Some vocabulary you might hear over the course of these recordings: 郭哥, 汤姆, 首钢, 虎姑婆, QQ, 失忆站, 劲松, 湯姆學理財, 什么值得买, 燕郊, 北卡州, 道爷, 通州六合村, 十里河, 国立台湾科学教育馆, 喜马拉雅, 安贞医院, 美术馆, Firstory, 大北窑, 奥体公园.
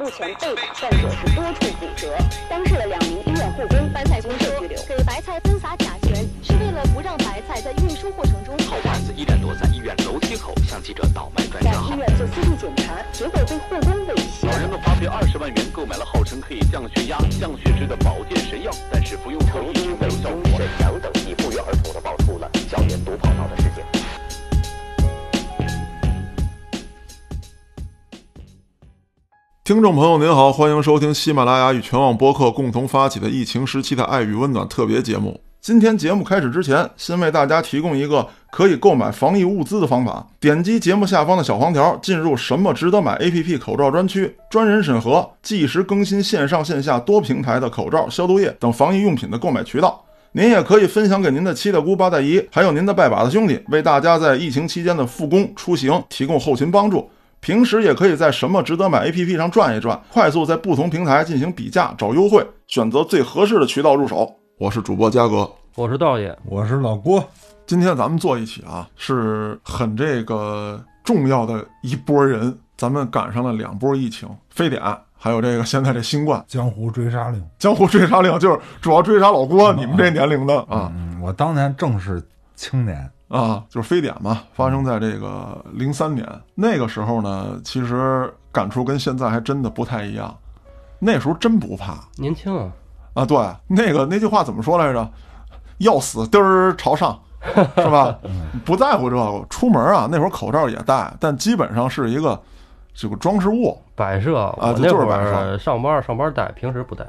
目前被打犯者是多处骨折，当事的2名医院护工白菜公社拘留。给白菜喷洒甲醛是为了不让白菜在运输过程中。好汉子依然躲在医院楼梯口向记者倒卖专家号。在医院做 CT 检查，结果被护工猥亵。老人们花费20万元购买了号称可以降血压、降血脂的保健神药，但是服用后一直没有效果。沈阳等地不约而同地爆出了校园毒跑道的事件。 听众朋友您好，欢迎收听喜马拉雅与全网播客共同发起的疫情时期的爱与温暖特别节目。今天节目开始之前，先为大家提供一个可以购买防疫物资的方法。点击节目下方的小黄条，进入什么值得买 APP 口罩专区，专人审核，即时更新线上线下多平台的口罩、消毒液等防疫用品的购买渠道。您也可以分享给您的七大姑八大姨，还有您的拜把子兄弟，为大家在疫情期间的复工出行提供后勤帮助。 平时也可以在什么值得买 APP 上转一转，快速在不同平台进行比价，找优惠，选择最合适的渠道入手。我是主播嘉哥，我是道爷，我是老郭。今天咱们做一起啊，是很这个重要的一波人，咱们赶上了2波疫情，非典，还有这个现在这新冠。江湖追杀令，江湖追杀令就是主要追杀老郭，你们这年龄的啊。我当年正是青年。 啊，就是非典嘛，发生在这个03年那个时候呢，其实感触跟现在还真的不太一样。那时候真不怕，年轻啊！啊，对，那句话怎么说来着？要死嘚儿朝上，是吧？不在乎这个。出门啊，那会儿口罩也戴，但基本上是一个这个装饰物摆设啊，就是摆设。上班戴，平时不戴。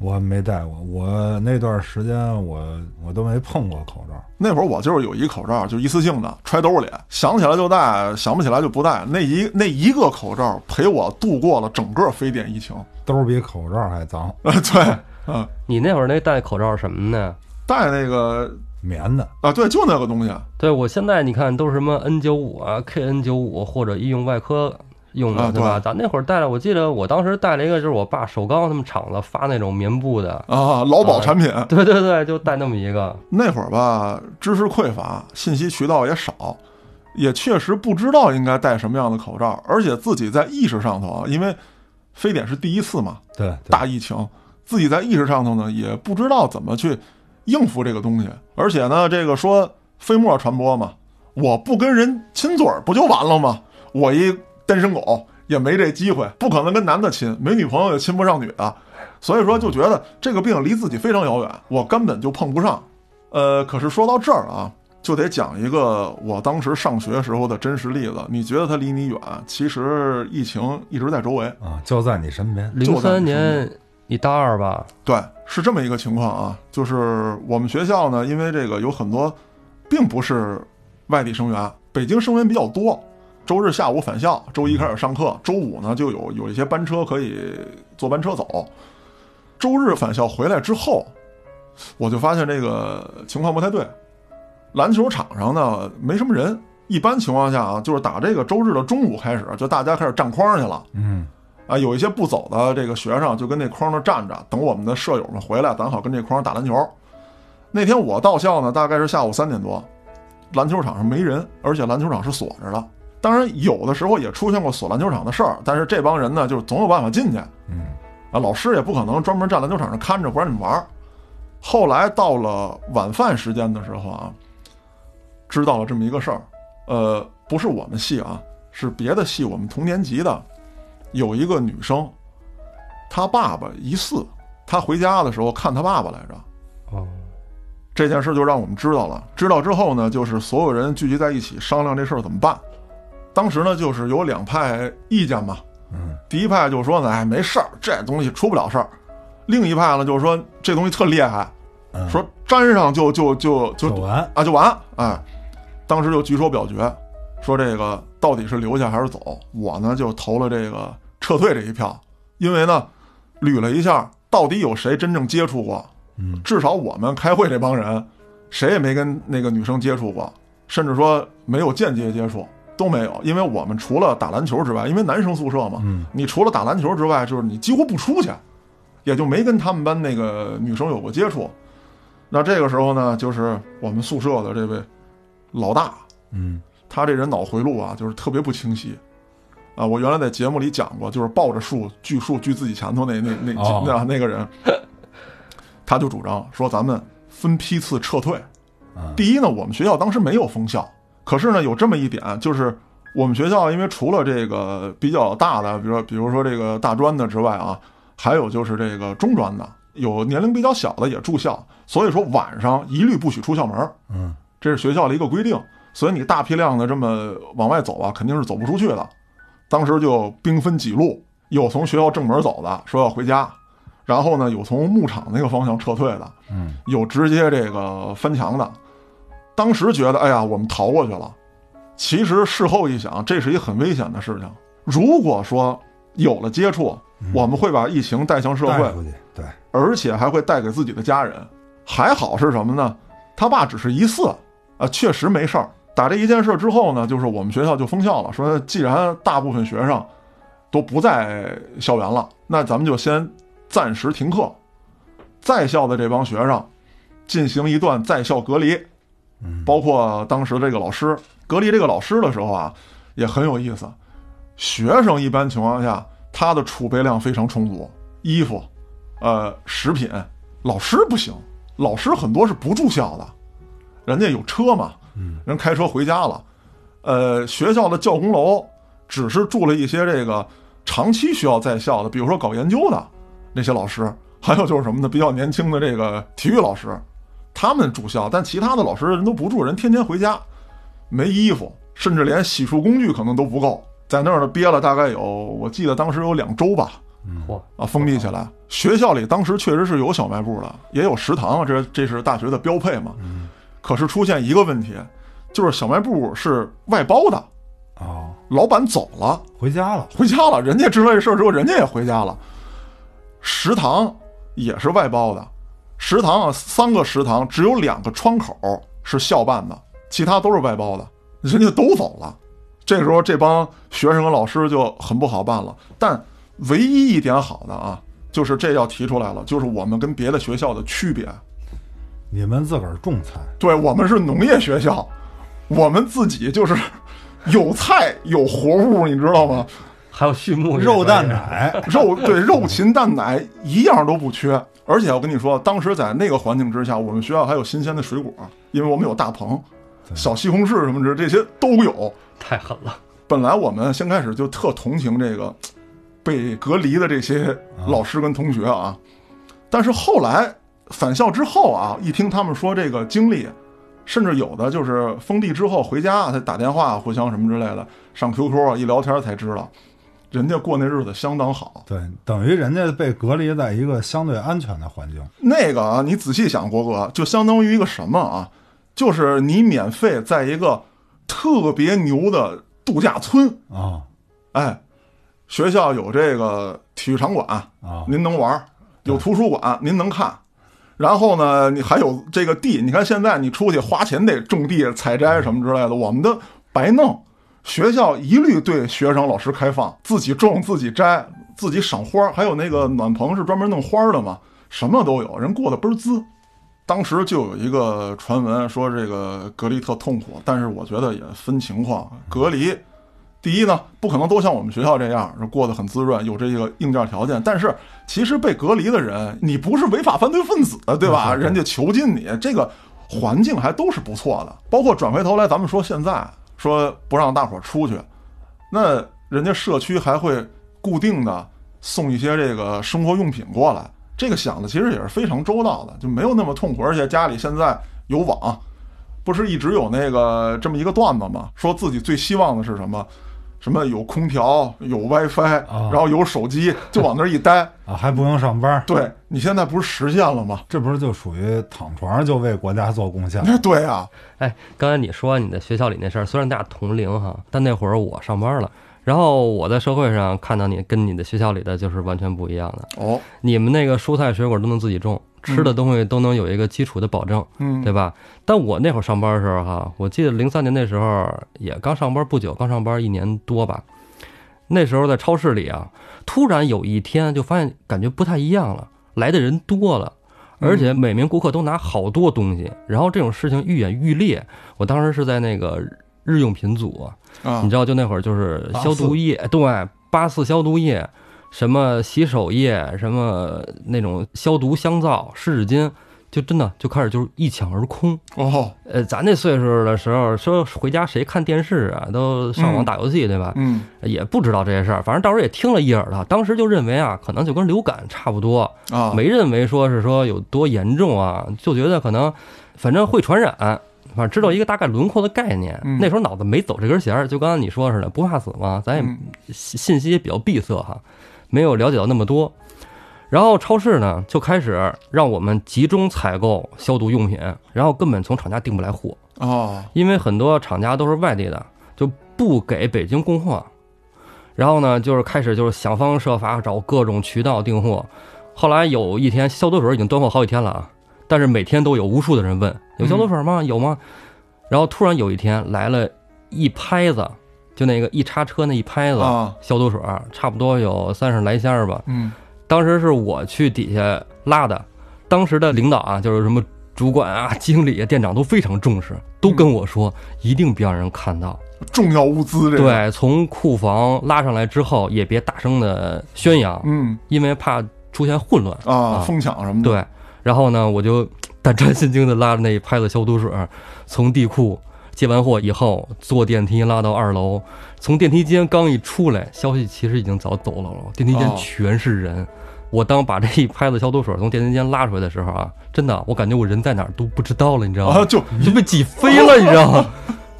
我没戴过，我那段时间我都没碰过口罩。那会儿我就是有一口罩，就一次性的揣兜里，想起来就戴，想不起来就不戴。那一个口罩陪我度过了整个非典疫情，兜比口罩还脏。对，你那会儿那戴口罩什么呢？戴那个棉的啊，对，就那个东西。对我现在你看都是什么 N95啊、KN95或者医用外科。 用的对吧？咱那会儿带了，我记得我当时带了一个，就是我爸首钢他们厂子发那种棉布的啊，劳保产品。对对对，就带那么一个。那会儿吧，知识匮乏，信息渠道也少，也确实不知道应该戴什么样的口罩，而且自己在意识上头，因为非典是第一次嘛，对大疫情，自己在意识上头呢也不知道怎么去应付这个东西，而且呢，这个说飞沫传播嘛，我不跟人亲嘴儿不就完了吗？我一。 单身狗也没这机会，不可能跟男的亲，没女朋友也亲不上女的，所以说就觉得这个病离自己非常遥远，我根本就碰不上。可是说到这儿啊，就得讲一个我当时上学时候的真实例子。你觉得它离你远，其实疫情一直在周围啊，就在你身边。03年你大二吧？对，是这么一个情况啊，就是我们学校呢，因为这个有很多并不是外地生源，北京生源比较多。 周日下午返校，周一开始上课，周五呢就有一些班车可以坐班车走。周日返校回来之后，我就发现这个情况不太对。篮球场上呢没什么人，一般情况下啊，就是打这个周日的中午开始，就大家开始站框去了。啊，有一些不走的这个学生就跟那框那站着，等我们的舍友们回来，咱好跟这框打篮球。那天我到校呢，大概是下午3点多，篮球场上没人，而且篮球场是锁着的。 当然，有的时候也出现过锁篮球场的事儿，但是这帮人呢，就是总有办法进去。啊，老师也不可能专门站篮球场上看着不让你们玩。后来到了晚饭时间的时候啊，知道了这么一个事儿，不是我们系啊，是别的系，我们同年级的有一个女生，她爸爸疑似，她回家的时候看她爸爸来着。哦。 这件事就让我们知道了。知道之后呢，就是所有人聚集在一起商量这事儿怎么办。 当时呢，就是有2派意见嘛。第一派就说呢，哎，没事儿，这东西出不了事儿。另一派呢，就是说这东西特厉害，说沾上就完啊，就完。哎，当时就举手表决，说这个到底是留下还是走。我呢就投了这个撤退这一票，因为呢捋了一下，到底有谁真正接触过？至少我们开会这帮人，谁也没跟那个女生接触过，甚至说没有间接接触。 都没有，因为我们除了打篮球之外，因为男生宿舍嘛，你除了打篮球之外，就是你几乎不出去，也就没跟他们班那个女生有过接触。那这个时候呢，就是我们宿舍的这位老大，他这人脑回路啊，就是特别不清晰，啊，我原来在节目里讲过，就是抱着树锯树锯自己前头那个人，他就主张说咱们分批次撤退。第一呢，我们学校当时没有封校，可是呢有这么一点，就是我们学校因为除了这个比较大的，比如说这个大专的之外啊，还有就是这个中专的，有年龄比较小的也住校，所以说晚上一律不许出校门。嗯，这是学校的一个规定，所以你大批量的这么往外走啊，肯定是走不出去的。当时就兵分几路，有从学校正门走的说要回家，然后呢有从牧场那个方向撤退的，有直接这个翻墙的。当时觉得哎呀我们逃过去了，其实事后一想这是一很危险的事情，如果说有了接触，我们会把疫情带向社会，对，而且还会带给自己的家人。还好是什么呢，他爸只是疑似确实没事儿。打这一件事之后呢，就是我们学校就封校了，说既然大部分学生都不在校园了，那咱们就先暂时停课，在校的这帮学生进行一段在校隔离，包括当时这个老师。隔离这个老师的时候啊，也很有意思。学生一般情况下他的储备量非常充足，衣服、食品，老师不行，老师很多是不住校的，人家有车嘛，人开车回家了。学校的教工楼只是住了一些这个长期需要在校的，比如说搞研究的那些老师，还有就是什么呢，比较年轻的这个体育老师，他们住校，但其他的老师人都不住，人天天回家，没衣服，甚至连洗漱工具可能都不够，在那儿憋了大概有，我记得当时有2周吧，封闭起来。学校里当时确实是有小卖部的，也有食堂，这是大学的标配嘛。可是出现一个问题，就是小卖部是外包的，老板走了，回家了，人家知道这事儿之后，人家也回家了。食堂也是外包的，食堂啊，3个食堂只有2个窗口是校办的，其他都是外包的，人家都走了。这时候这帮学生和老师就很不好办了。但唯一一点好的啊，就是这要提出来了，就是我们跟别的学校的区别。你们自个儿种菜，对，我们是农业学校，我们自己就是有菜有活物，你知道吗？还有畜牧肉蛋奶，肉禽蛋奶一样都不缺。而且我跟你说，当时在那个环境之下，我们学校还有新鲜的水果，因为我们有大棚，小西红柿什么之类这些都有。太狠了！本来我们先开始就特同情这个被隔离的这些老师跟同学啊，但是后来返校之后啊，一听他们说这个经历，甚至有的就是封闭之后回家才打电话互相什么之类的，上 QQ 啊一聊天才知道，人家过那日子相当好。对，等于人家被隔离在一个相对安全的环境。那个啊，你仔细想，国哥就相当于一个什么啊？就是你免费在一个特别牛的度假村啊，哎，学校有这个体育场馆啊，您能玩；有图书馆，您能看。然后呢，你还有这个地，你看现在你出去花钱得种地、采摘什么之类的，我们的白弄。学校一律对学生、老师开放，自己种、自己摘、自己赏花，还有那个暖棚是专门弄花的嘛，什么都有，人过得倍儿滋。当时就有一个传闻说这个隔离特痛苦，但是我觉得也分情况。隔离第一呢，不可能都像我们学校这样过得很滋润，有这个硬件条件，但是其实被隔离的人你不是违法犯罪分子的，对吧？人家囚禁你，这个环境还都是不错的。包括转回头来咱们说现在说不让大伙出去，那人家社区还会固定的送一些这个生活用品过来，这个想的其实也是非常周到的，就没有那么痛苦。而且家里现在有网，不是一直有那个这么一个段子吗？说自己最希望的是什么？什么有空调，有 WiFi，然后有手机，就往那一待啊，还不用上班。对，你现在不是实现了吗？这不是就属于躺床就为国家做贡献？对啊。哎，刚才你说你在学校里那事儿，虽然大家同龄哈，但那会儿我上班了。然后我在社会上看到你跟你的学校里的就是完全不一样的哦，你们那个蔬菜水果都能自己种，吃的东西都能有一个基础的保证，对吧？但我那会儿上班的时候哈，我记得03年那时候也刚上班不久，刚上班1年多吧。那时候在超市里啊，突然有一天就发现感觉不太一样了，来的人多了，而且每名顾客都拿好多东西，然后这种事情愈演愈烈。我当时是在那个日用品组，啊，你知道，就那会儿就是消毒液，对，84消毒液，什么洗手液，什么那种消毒香皂、湿纸巾，就真的就开始就是一抢而空。哦，咱那岁数的时候，说回家谁看电视啊，都上网打游戏，对吧？嗯，也不知道这些事儿，反正到时候也听了一耳朵，当时就认为啊，可能就跟流感差不多啊，没认为说是说有多严重啊，就觉得可能反正会传染。反正知道一个大概轮廓的概念，那时候脑子没走这根弦儿，就刚才你说似的，不怕死嘛，咱也信息也比较闭塞哈，没有了解到那么多。然后超市呢就开始让我们集中采购消毒用品，然后根本从厂家订不来货哦，因为很多厂家都是外地的，就不给北京供货。然后呢，就是开始就是想方设法找各种渠道订货。后来有一天，消毒水已经断货好几天了啊。但是每天都有无数的人问，有消毒水吗？有吗？然后突然有一天来了一拍子，就那个一叉车那一拍子消毒水，差不多有30来箱吧。嗯，当时是我去底下拉的，当时的领导啊，就是什么主管啊、经理啊、店长都非常重视，都跟我说一定别让人看到重要物资。对，从库房拉上来之后也别大声的宣扬，嗯，因为怕出现混乱啊、疯抢什么的。对。然后呢，我就胆战心惊的拉着那一拍子消毒水，从地库接完货以后，坐电梯拉到2楼。从电梯间刚一出来，消息其实已经早走了了。电梯间全是人。我当把这一拍子消毒水从电梯间拉出来的时候啊，真的，我感觉我人在哪儿都不知道了，你知道吗？就被挤飞了，你知道吗？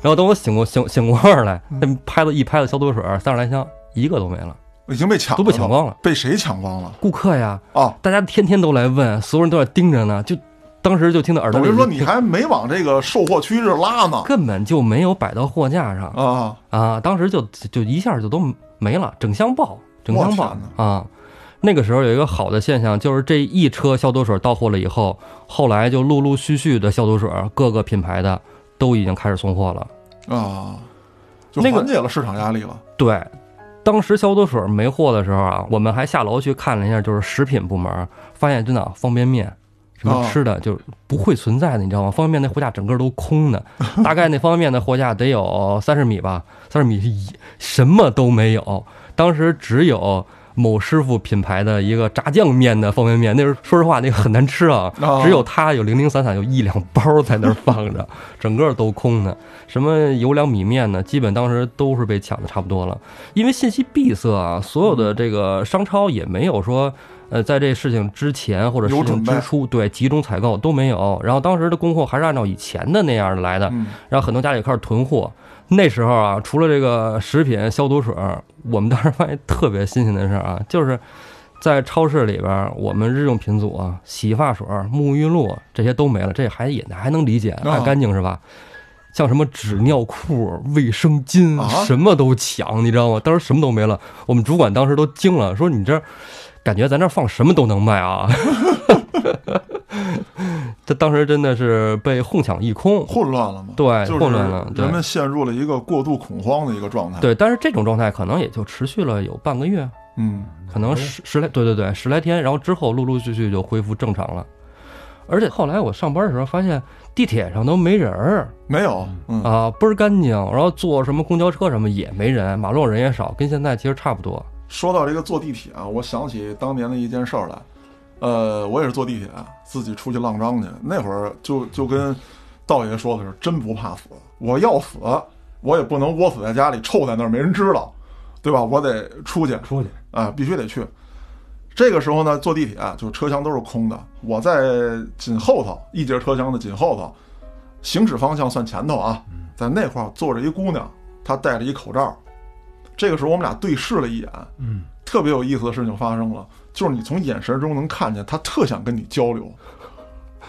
然后等我醒过味儿来，那拍子一拍子消毒水30来箱，一个都没了。已经被抢了，都被抢光了。被谁抢光了？顾客呀！啊，大家天天都来问，所有人都在盯着呢。就当时就听到耳朵里。我就说你还没往这个售货区这拉呢，根本就没有摆到货架上啊啊！当时就一下就都没了，整箱爆啊！那个时候有一个好的现象，就是这一车消毒水到货了以后，后来就陆陆续续的消毒水各个品牌的都已经开始送货了啊，就缓解了市场压力了。那个、对。当时消毒水没货的时候啊，我们还下楼去看了一下，就是食品部门，发现真的方便面什么吃的就不会存在的，你知道吗？方便面那货架整个都空的，大概那方便面的货架得有30米吧，30米什么都没有。当时只有某师傅品牌的一个炸酱面的方便面，那时候说实话那个很难吃啊，只有它有零零散散有1-2包在那儿放着，整个都空的。什么油粮米面呢，基本当时都是被抢的差不多了，因为信息闭塞啊，所有的这个商超也没有说，在这事情之前或者事情之初，对，集中采购都没有。然后当时的供货还是按照以前的那样来的，然后很多家里开始囤货。那时候啊，除了这个食品消毒水，我们当时发现特别新鲜的事啊，就是在超市里边，我们日用品组啊，洗发水、沐浴露这些都没了，这也还能理解，爱干净是吧？像什么纸尿裤、卫生巾，什么都抢，你知道吗？当时什么都没了，我们主管当时都惊了，说你这感觉咱这放什么都能卖啊！这当时真的是被哄抢一空，混乱了嘛？对，混乱了，人们陷入了一个过度恐慌的一个状态。对，但是这种状态可能也就持续了有半个月，嗯，可能十来天，然后之后陆陆续续就恢复正常了。而且后来我上班的时候发现地铁上都没人儿，没有啊，倍儿干净。然后坐什么公交车什么也没人，马路人也少，跟现在其实差不多。说到这个坐地铁啊，我想起当年的一件事儿来。我也是坐地铁自己出去浪张去，那会儿就跟道爷说的是真不怕死，我要死我也不能窝死在家里臭在那儿没人知道，对吧？我得出去啊、必须得去。这个时候呢，坐地铁就车厢都是空的，我在紧后头一节车厢的紧后头，行驶方向算前头啊，在那块坐着一姑娘，她戴着一口罩。这个时候我们俩对视了一眼，特别有意思的事情发生了，就是你从眼神中能看见他特想跟你交流，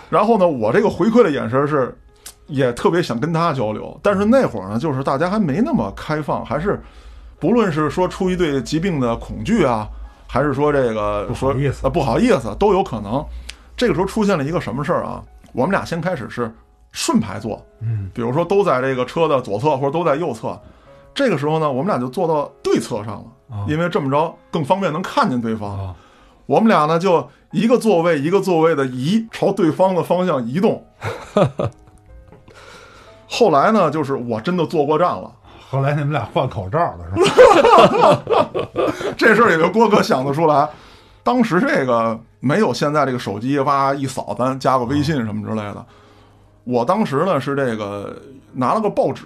然后呢，我这个回馈的眼神是也特别想跟他交流。但是那会儿呢，就是大家还没那么开放，还是不论是说出于对疾病的恐惧啊，还是说这个说不好意思都有可能。这个时候出现了一个什么事儿啊，我们俩先开始是顺排坐，比如说都在这个车的左侧或者都在右侧。这个时候呢，我们俩就坐到对侧上了，因为这么着更方便能看见对方。我们俩呢就一个座位一个座位的移，朝对方的方向移动。后来呢，就是我真的坐过站了，后来你们俩换口罩了是吧？这事儿也就郭哥想得出来。当时这个没有现在这个手机哇一扫咱加个微信什么之类的。我当时呢是这个拿了个报纸，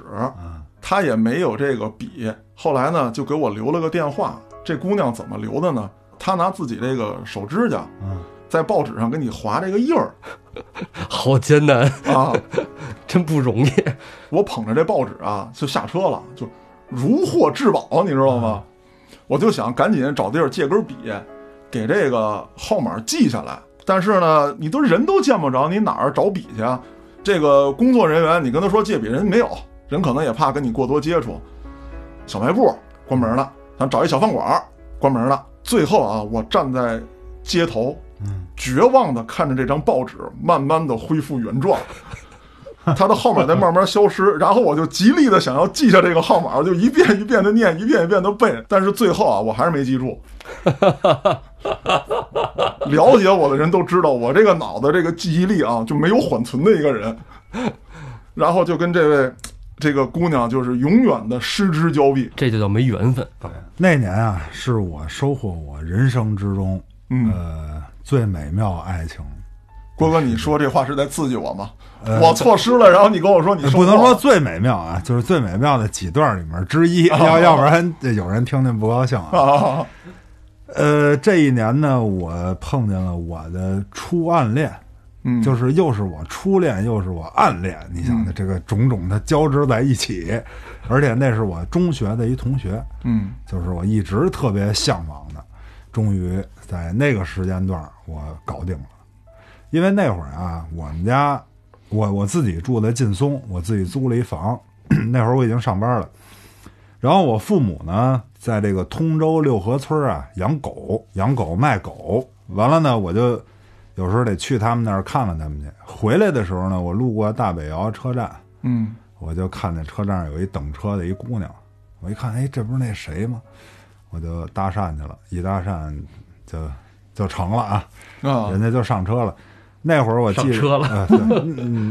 他也没有这个笔，后来呢就给我留了个电话。这姑娘怎么留的呢？她拿自己这个手指甲在报纸上给你划这个印儿。好艰难啊，真不容易。我捧着这报纸啊就下车了，就如获至宝，你知道吗？我就想赶紧找地儿借根笔给这个号码记下来，但是呢你都人都见不着，你哪儿找笔去啊？这个工作人员你跟他说借笔，人没有，人可能也怕跟你过多接触。小卖部关门了，想找一小饭馆关门了。最后啊，我站在街头绝望地看着这张报纸慢慢地恢复原状，它的号码在慢慢消失。然后我就极力地想要记下这个号码，就一遍一遍地念，一遍一遍地背，但是最后啊我还是没记住。了解我的人都知道我这个脑子这个记忆力啊就没有缓存的一个人。然后就跟这位这个姑娘就是永远的失之交臂，这就叫没缘分。那年啊是我收获我人生之中最美妙爱情。郭哥你说这话是在刺激我吗？我错失了，然后你跟我说你收获。不能说最美妙啊，就是最美妙的几段里面之一，要不然有人听听不高兴啊。这一年呢我碰见了我的初暗恋，就是又是我初恋又是我暗恋，你想的这个种种它交织在一起，而且那是我中学的一同学，就是我一直特别向往的，终于在那个时间段我搞定了。因为那会儿啊我们家我自己住在劲松，我自己租了一房，那会儿我已经上班了。然后我父母呢在这个通州六合村啊养狗卖狗，完了呢我就有时候得去他们那儿看看他们去。回来的时候呢，我路过大北窑车站，我就看见车站有一等车的一姑娘，我一看，哎，这不是那谁吗？我就搭讪去了，一搭讪就成了啊，人家就上车了。那会儿我记着上车了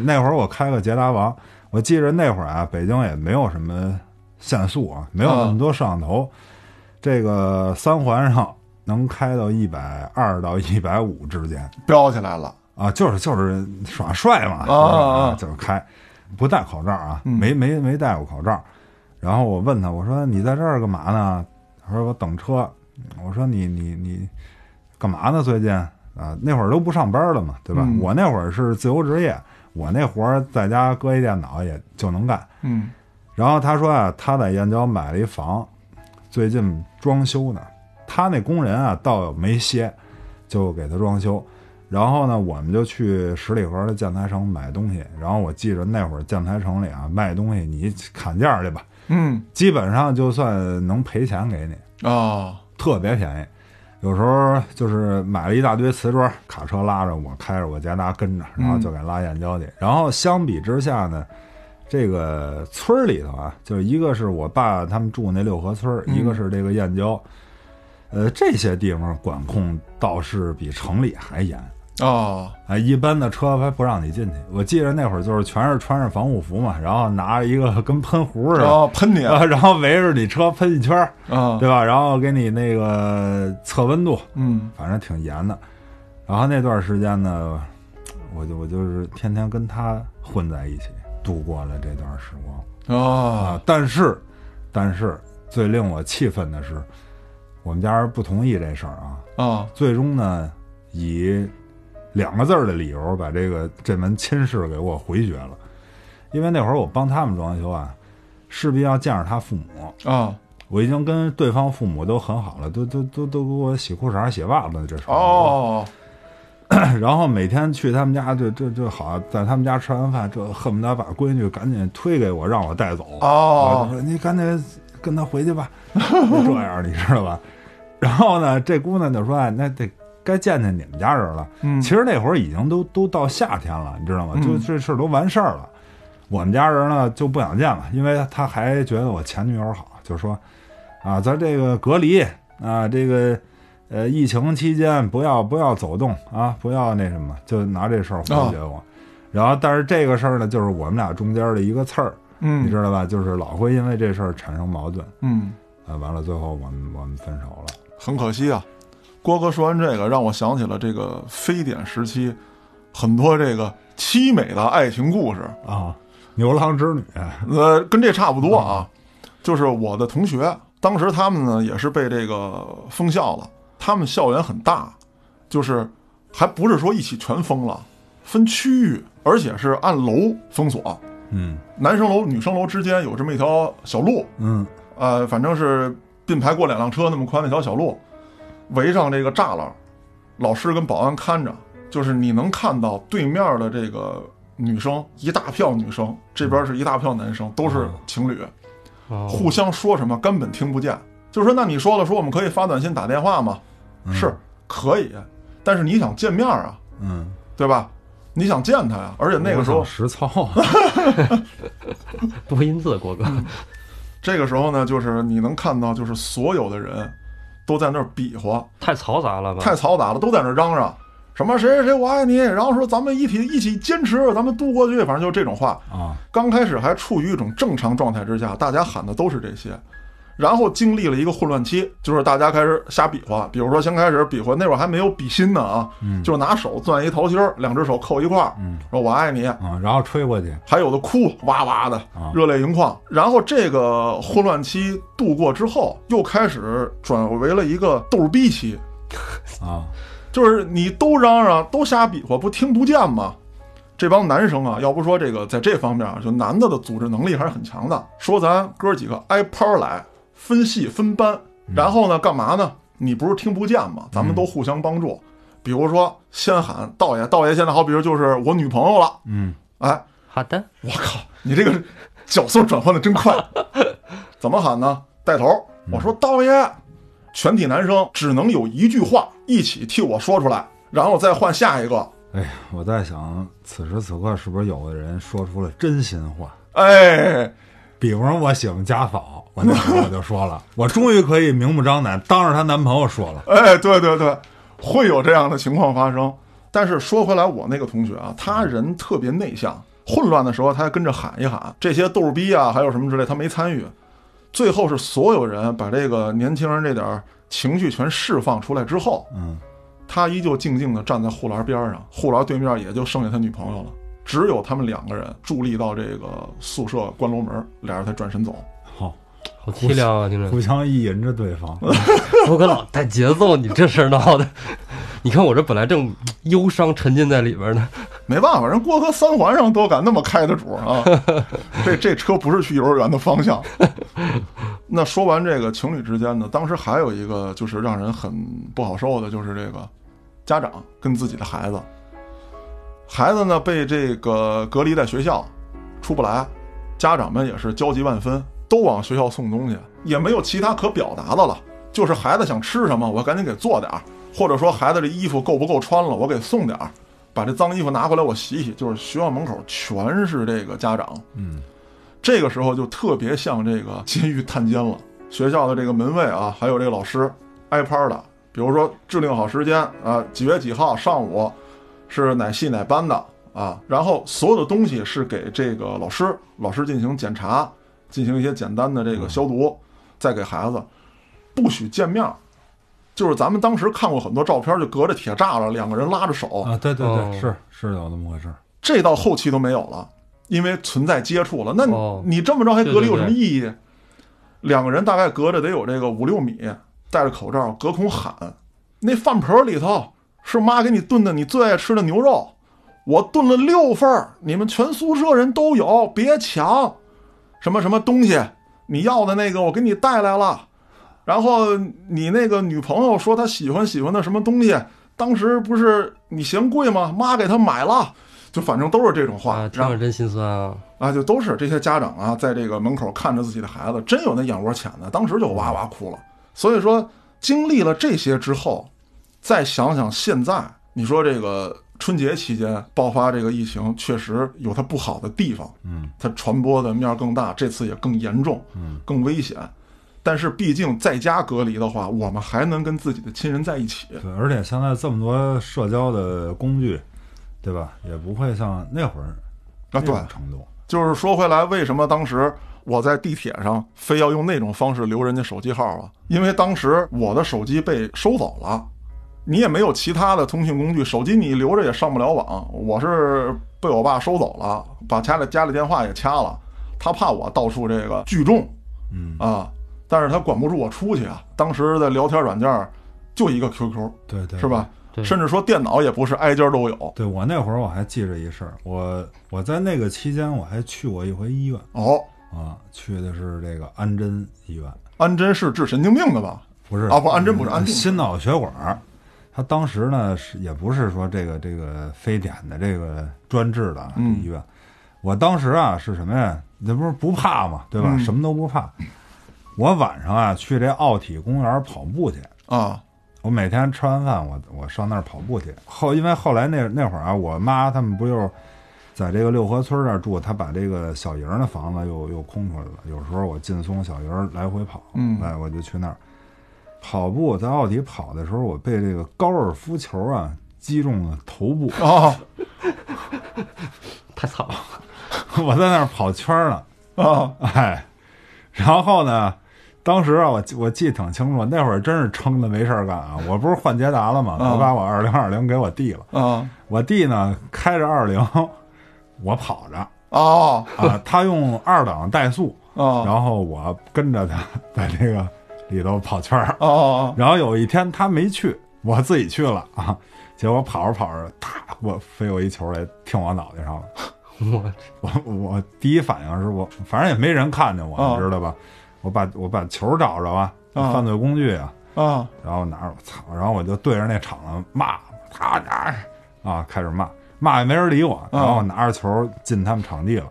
那会儿我开个捷达王，我记着那会儿啊，北京也没有什么限速啊，没有那么多摄像头，这个三环上。能开到120到150之间，飙起来了啊！就是耍帅嘛，就是开，不戴口罩啊，没戴过口罩。然后我问他，我说你在这儿干嘛呢？他说我等车。我说你干嘛呢？最近啊，那会儿都不上班了嘛，对吧？我那会儿是自由职业，我那活儿在家搁一电脑也就能干。然后他说啊，他在燕郊买了一房，最近装修呢。他那工人啊倒没歇，就给他装修。然后呢我们就去十里河的建材城买东西。然后我记着那会儿建材城里啊卖东西你砍价去吧，基本上就算能赔钱给你啊，特别便宜。有时候就是买了一大堆瓷砖，卡车拉着我，开着我捷达跟着，然后就给拉燕郊去。然后相比之下呢，这个村里头啊，就是一个是我爸他们住那六合村，一个是这个燕郊。这些地方管控倒是比城里还严一般的车还不让你进去。我记着那会儿就是全是穿着防护服嘛，然后拿着一个跟喷壶似的，喷你然后围着你车喷一圈对吧？然后给你那个测温度，反正挺严的。然后那段时间呢，我就是天天跟他混在一起，度过了这段时光但是最令我气愤的是。我们家人不同意这事儿最终呢以2个字的理由把这门亲事给我回绝了。因为那会儿我帮他们装修啊，势必要见着他父母我已经跟对方父母都很好了，都给我洗裤衩洗袜子这事儿然后每天去他们家，这好，在他们家吃完饭，这恨不得把闺女赶紧推给我让我带走我说你赶紧跟他回去吧，就这样，你知道吧？然后呢，这姑娘就说：“哎，那得该见见你们家人了。”其实那会儿已经都到夏天了，你知道吗？就这事都完事儿了。我们家人呢就不想见了，因为他还觉得我前女友好，就说：“啊，咱这个隔离啊，这个疫情期间不要走动啊，不要那什么。”就拿这事儿回绝我。然后，但是这个事儿呢，就是我们俩中间的一个刺儿。嗯，你知道吧？就是老会因为这事儿产生矛盾。嗯，完了，最后我们分手了，很可惜啊。郭哥说完这个，让我想起了这个非典时期很多这个凄美的爱情故事啊，牛郎织女，跟这差不多啊。就是我的同学，当时他们呢也是被这个封校了，他们校园很大，就是还不是说一起全封了，分区域，而且是按楼封锁。嗯，男生楼、女生楼之间有这么一条小路。嗯，反正是并排过2辆车那么宽的一条小路，围上这个栅栏，老师跟保安看着，就是你能看到对面的这个女生一大票女生，这边是一大票男生，都是情侣。嗯，互相说什么根本听不见，就是说，那你说了，说我们可以发短信打电话吗？是可以，但是你想见面啊，嗯，对吧？你想见他呀，而且那个时候实操多音字，郭哥。这个时候呢，就是你能看到，就是所有的人都在那儿比划，太嘈杂了吧？太嘈杂了，都在那儿嚷嚷什么谁谁谁我爱你，然后说咱们一起坚持，咱们度过去，反正就是这种话啊。刚开始还处于一种正常状态之下，大家喊的都是这些，然后经历了一个混乱期，就是大家开始瞎比划，比如说先开始比划，那会儿还没有笔芯呢啊，就是拿手攥一桃心，2只手扣一块儿，说我爱你啊，然后吹过去，还有的哭哇哇的，热泪盈眶。然后这个混乱期度过之后，又开始转为了一个逗逼期啊。就是你都嚷嚷都瞎比划，不听不见吗？这帮男生啊，要不说这个在这方面就男的组织能力还是很强的。说咱哥几个挨拍来，分系分班，然后呢干嘛呢？你不是听不见吗？咱们都互相帮助。比如说先喊道爷，道爷现在好比如就是我女朋友了，嗯，哎，好的。我靠，你这个角色转换的真快。怎么喊呢？带头，我说道爷。全体男生只能有一句话一起替我说出来，然后再换下一个。哎，我在想此时此刻是不是有的人说出了真心话。哎，比方我喜欢家宝，我就说了我终于可以明目张胆当着她男朋友说了。哎，对对对，会有这样的情况发生。但是说回来，我那个同学啊，他人特别内向，混乱的时候他还跟着喊一喊，这些逗逼啊还有什么之类他没参与。最后是所有人把这个年轻人这点情绪全释放出来之后，嗯，他依旧静静地站在护栏边上，护栏对面也就剩下他女朋友了，只有他们2个人伫立到这个宿舍关楼门，俩人才转身走。好凄凉啊！你们互相意淫着对方，我哥老带节奏，你这事闹的。你看我这本来正忧伤沉浸在里边呢，没办法，人郭哥3环上都敢那么开的主啊，这车不是去幼儿园的方向。那说完这个情侣之间呢，当时还有一个就是让人很不好受的，就是这个家长跟自己的孩子呢被这个隔离在学校出不来，家长们也是焦急万分，都往学校送东西，也没有其他可表达的了，就是孩子想吃什么我赶紧给做点儿，或者说孩子这衣服够不够穿了我给送点儿，把这脏衣服拿回来我洗洗，就是学校门口全是这个家长。嗯，这个时候就特别像这个监狱探监了，学校的这个门卫啊还有这个老师挨拍的，比如说制定好时间啊，几月几号上午是哪系哪班的啊，然后所有的东西是给这个老师进行检查，进行一些简单的这个消毒，再给孩子不许见面。就是咱们当时看过很多照片，就隔着铁栅栏2个人拉着手啊，对对对，哦、是有那么回事。这到后期都没有了，因为存在接触了。那 你这么着还隔离有什么意义？对对对，2个人大概隔着得有这个5-6米，戴着口罩隔空喊。那饭盆里头是妈给你炖的你最爱吃的牛肉，我炖了6份，你们全宿舍人都有，别抢。什么什么东西你要的那个我给你带来了，然后你那个女朋友说她喜欢的什么东西，当时不是你嫌贵吗？妈给她买了，就反正都是这种话，啊，听着真心酸啊！啊，就都是这些家长啊，在这个门口看着自己的孩子，真有那眼窝浅的，当时就哇哇哭了。所以说，经历了这些之后，再想想现在，你说这个春节期间爆发这个疫情确实有它不好的地方，嗯，它传播的面更大，这次也更严重，嗯，更危险。但是毕竟在家隔离的话，我们还能跟自己的亲人在一起。对，而且现在这么多社交的工具，对吧？也不会像那会儿那种程度。就是说回来，为什么当时我在地铁上非要用那种方式留人家手机号啊？因为当时我的手机被收走了，你也没有其他的通讯工具，手机你留着也上不了网。我是被我爸收走了，把家里电话也掐了，他怕我到处这个聚众，啊，但是他管不住我出去啊。当时的聊天软件就一个 QQ， 对对，是吧？甚至说电脑也不是挨家都有。对，我那会儿我还记着一事儿，我在那个期间我还去过一回医院。哦，啊，去的是这个安贞医院。安贞是治神经病的吧？不是啊，不，安贞不是安贞，心脑血管。他当时呢也不是说这个非典的这个专治的医院。我当时啊是什么呀？那不是不怕嘛，对吧？什么都不怕。我晚上啊去这奥体公园跑步去啊。我每天吃完饭，我上那儿跑步去。因为后来那会儿啊，我妈他们不又在这个六合村这儿住，她把这个小营的房子又空出来了。有时候我劲松小营来回跑，来我就去那儿跑步。在奥体跑的时候，我被这个高尔夫球啊击中了头部。哦，太惨了！我在那儿跑圈呢。哦，哎，然后呢？当时啊，我记得挺清楚，那会儿真是撑的没事干啊！我不是换捷达了吗？我把我2020给我弟了。嗯，我弟呢开着20，我跑着。哦，啊，他用2档怠速，然后我跟着他在这个里头跑圈儿。哦，然后有一天他没去，我自己去了啊。结果跑着跑着，啪，我飞我一球来，听我脑袋上了。我第一反应是我，反正也没人看见我，你知道吧？我把球找着啊，犯罪工具啊，啊，然后拿着我操，然后我就对着那场子骂他俩啊，开始骂也没人理我，然后我拿着球进他们场地了，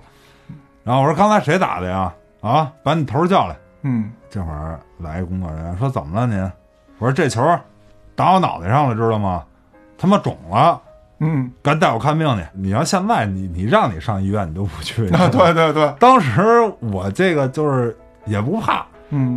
然后我说刚才谁打的呀？啊，把你头叫来。这会儿来一工作人员说怎么了您？我说这球打我脑袋上了，知道吗？他妈肿了。敢带我看病去？你要现在你让你上医院你都不去。对对对，当时我这个就是。也不怕，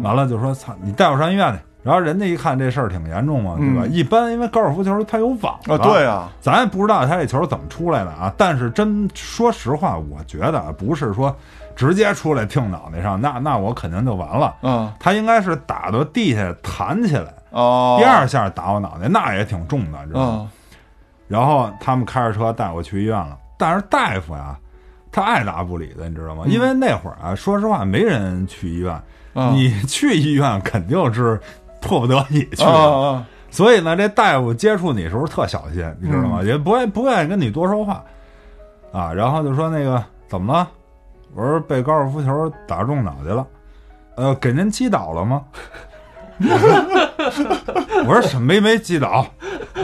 完了就说操，你带我上医院去。然后人家一看这事儿挺严重嘛，对吧？一般因为高尔夫球它有网啊，对啊，咱也不知道他这球怎么出来的啊。但是真说实话，我觉得不是说直接出来听脑袋上，那我肯定就完了。嗯，他应该是打到地下弹起来，哦，第二下打我脑袋，那也挺重的，知道吗？然后他们开着车带我去医院了，但是大夫呀。他爱答不理的，你知道吗？因为那会儿啊，说实话，没人去医院。你去医院肯定是迫不得已去的，所以呢，这大夫接触你的时候特小心，你知道吗？也不愿意跟你多说话啊。然后就说那个怎么了？我说被高尔夫球打中脑袋了。给您击倒了吗？我说什么没击倒？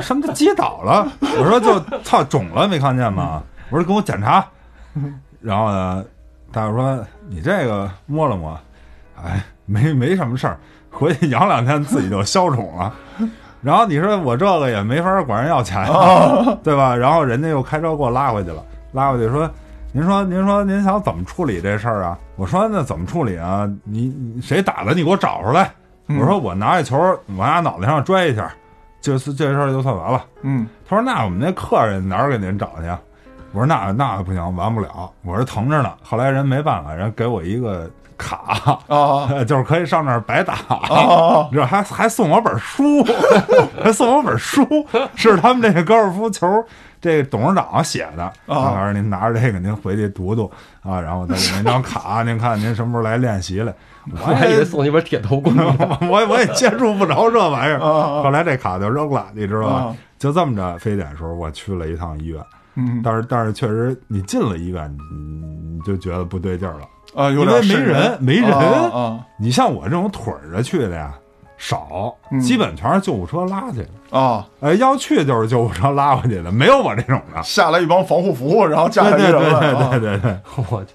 什么叫击倒了？我说就操肿了，没看见吗？我说给我检查。然后呢，大夫说你这个摸了摸，哎，没什么事儿，回去养2天自己就消肿了。然后你说我这个也没法管人要钱，对吧？然后人家又开车给我拉回去了，拉回去说，您说您想怎么处理这事儿啊？我说那怎么处理啊？你谁打的？你给我找出来。我说我拿着球往他脑袋上拽一下，就是这事儿就算完了。他说那我们那客人哪儿给您找去啊？我说那不行，完不了。我说疼着呢。后来人没办法，人给我一个卡，就是可以上那儿白打，你知道，还送我本书，还送我本书，是他们这个高尔夫球这个董事长写的。我说您拿着这个，您回去读读啊。然后再给您张卡，您看您什么时候来练习来。我还以为送你本铁头棍，我也接触不着这玩意儿。后来这卡就扔了，你知道吧？就这么着，非典的时候我去了一趟医院。但是确实，你进了医院，你就觉得不对劲儿了啊，因为没人啊。你像我这种腿着去的呀，少，基本全是救护车拉去的啊。要去就是救护车拉回去的，没有我这种的。下来一帮防护服，然后架来人了。对，我去。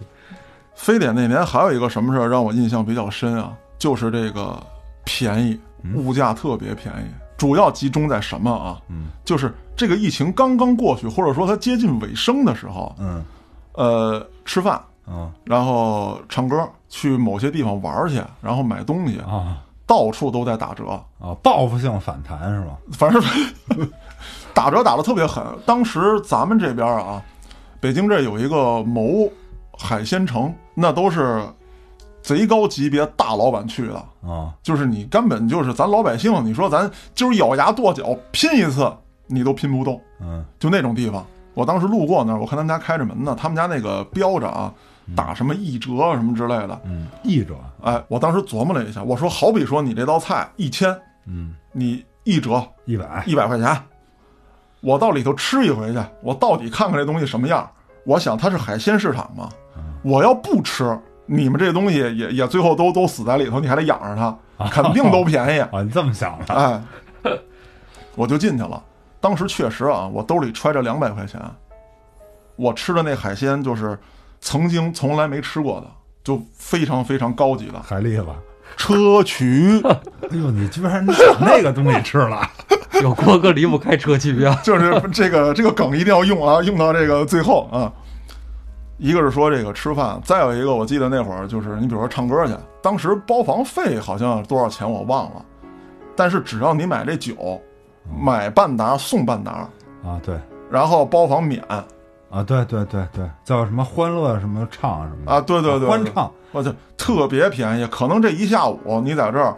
非典那年还有一个什么事儿让我印象比较深啊，就是这个便宜，物价特别便宜。主要集中在什么啊？就是这个疫情刚刚过去，或者说它接近尾声的时候，吃饭，然后唱歌，去某些地方玩去，然后买东西啊，到处都在打折啊，报复性反弹是吧？反正打折打得特别狠。当时咱们这边啊，北京这有一个某海鲜城，那都是贼高级别大老板去的啊、哦，就是你根本就是咱老百姓，你说咱就是咬牙跺脚拼一次，你都拼不动，嗯，就那种地方。我当时路过那儿，我看他们家开着门呢，他们家那个标着啊，打什么一折什么之类的，嗯，一折，哎，我当时琢磨了一下，我说好比说你这道菜1000，嗯，你一折100块钱，我到里头吃一回去，我到底看看这东西什么样。我想它是海鲜市场嘛，我要不吃，你们这东西也最后都死在里头，你还得养着它，肯定都便宜啊！你这么想的，哎，我就进去了。当时确实啊，我兜里揣着200块钱，我吃的那海鲜就是曾经从来没吃过的，就非常非常高级的海蛎子、砗磲。哎呦，你居然那个东西吃了！有郭哥离不开砗磲啊，就是这个梗一定要用啊，用到这个最后啊。一个是说这个吃饭，再有一个我记得那会儿就是你比如说唱歌去，当时包房费好像多少钱我忘了，但是只要你买这酒。买半打送半打啊，对，然后包房免啊，对对对对，叫什么欢乐什么唱什么啊，对对对，欢唱，我去，特别便宜，可能这一下午你在这儿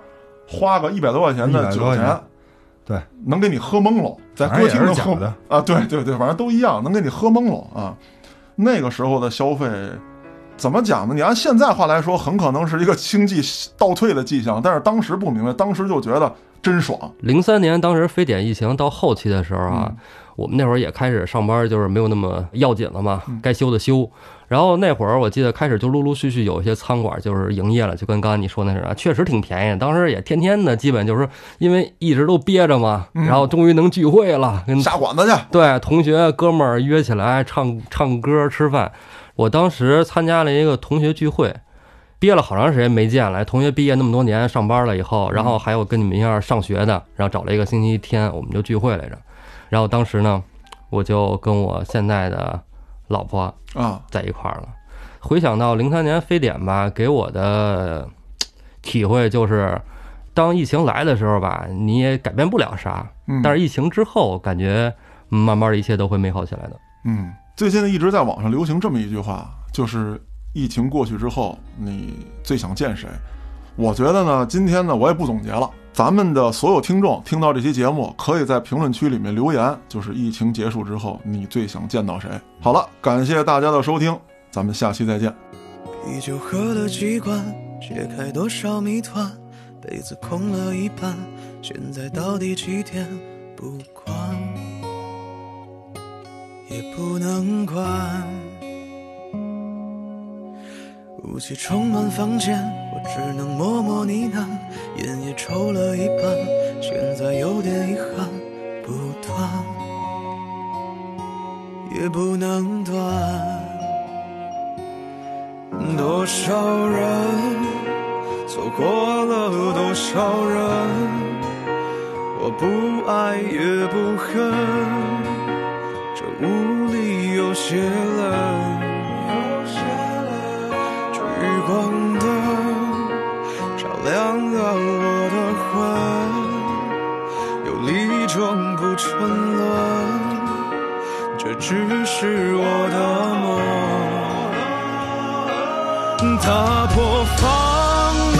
花个100多块钱的酒钱，对，能给你喝懵了，在歌厅能喝的啊，对对对，反正都一样，能给你喝懵了啊。那个时候的消费怎么讲呢？你按现在话来说，很可能是一个经济倒退的迹象，但是当时不明白，当时就觉得。真爽！03年当时非典疫情到后期的时候啊，我们那会儿也开始上班，就是没有那么要紧了嘛，该休的休。然后那会儿我记得开始就陆陆续续有一些餐馆就是营业了，就跟刚刚你说那是啊，确实挺便宜。当时也天天的，基本就是因为一直都憋着嘛，然后终于能聚会了，跟下馆子去。对，同学哥们儿约起来唱歌吃饭。我当时参加了一个同学聚会。憋了好长时间没见了，同学毕业那么多年，上班了以后，然后还有跟你们一样上学的，然后找了一个星期天，我们就聚会来着。然后当时呢，我就跟我现在的老婆啊在一块儿了。回想到03年非典吧，给我的体会就是，当疫情来的时候吧，你也改变不了啥，但是疫情之后，感觉慢慢的一切都会美好起来的。嗯，最近一直在网上流行这么一句话，就是。疫情过去之后，你最想见谁？我觉得呢，今天呢，我也不总结了。咱们的所有听众听到这期节目，可以在评论区里面留言，就是疫情结束之后，你最想见到谁？好了，感谢大家的收听，咱们下期再见。啤酒喝了几罐，解开多少谜团，杯子空了一半，现在到底几点？不管，也不能管。雾气充满房间，我只能默默呢喃，烟也抽了一半，现在有点遗憾，不断也不能断。多少人错过了多少人，我不爱也不恨，这无力有些冷。余光灯照亮了我的魂，有理装不沉沦，这只是我的梦。打破房门，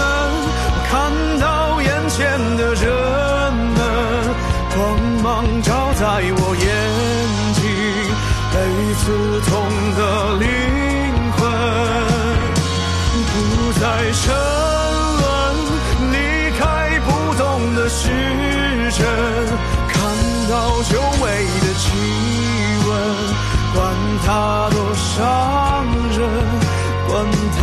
我看到眼前的人们，光芒照在我眼睛，被刺痛的灵在沉沦，离开不动的时针，看到久违的气温，管它多伤人，管它。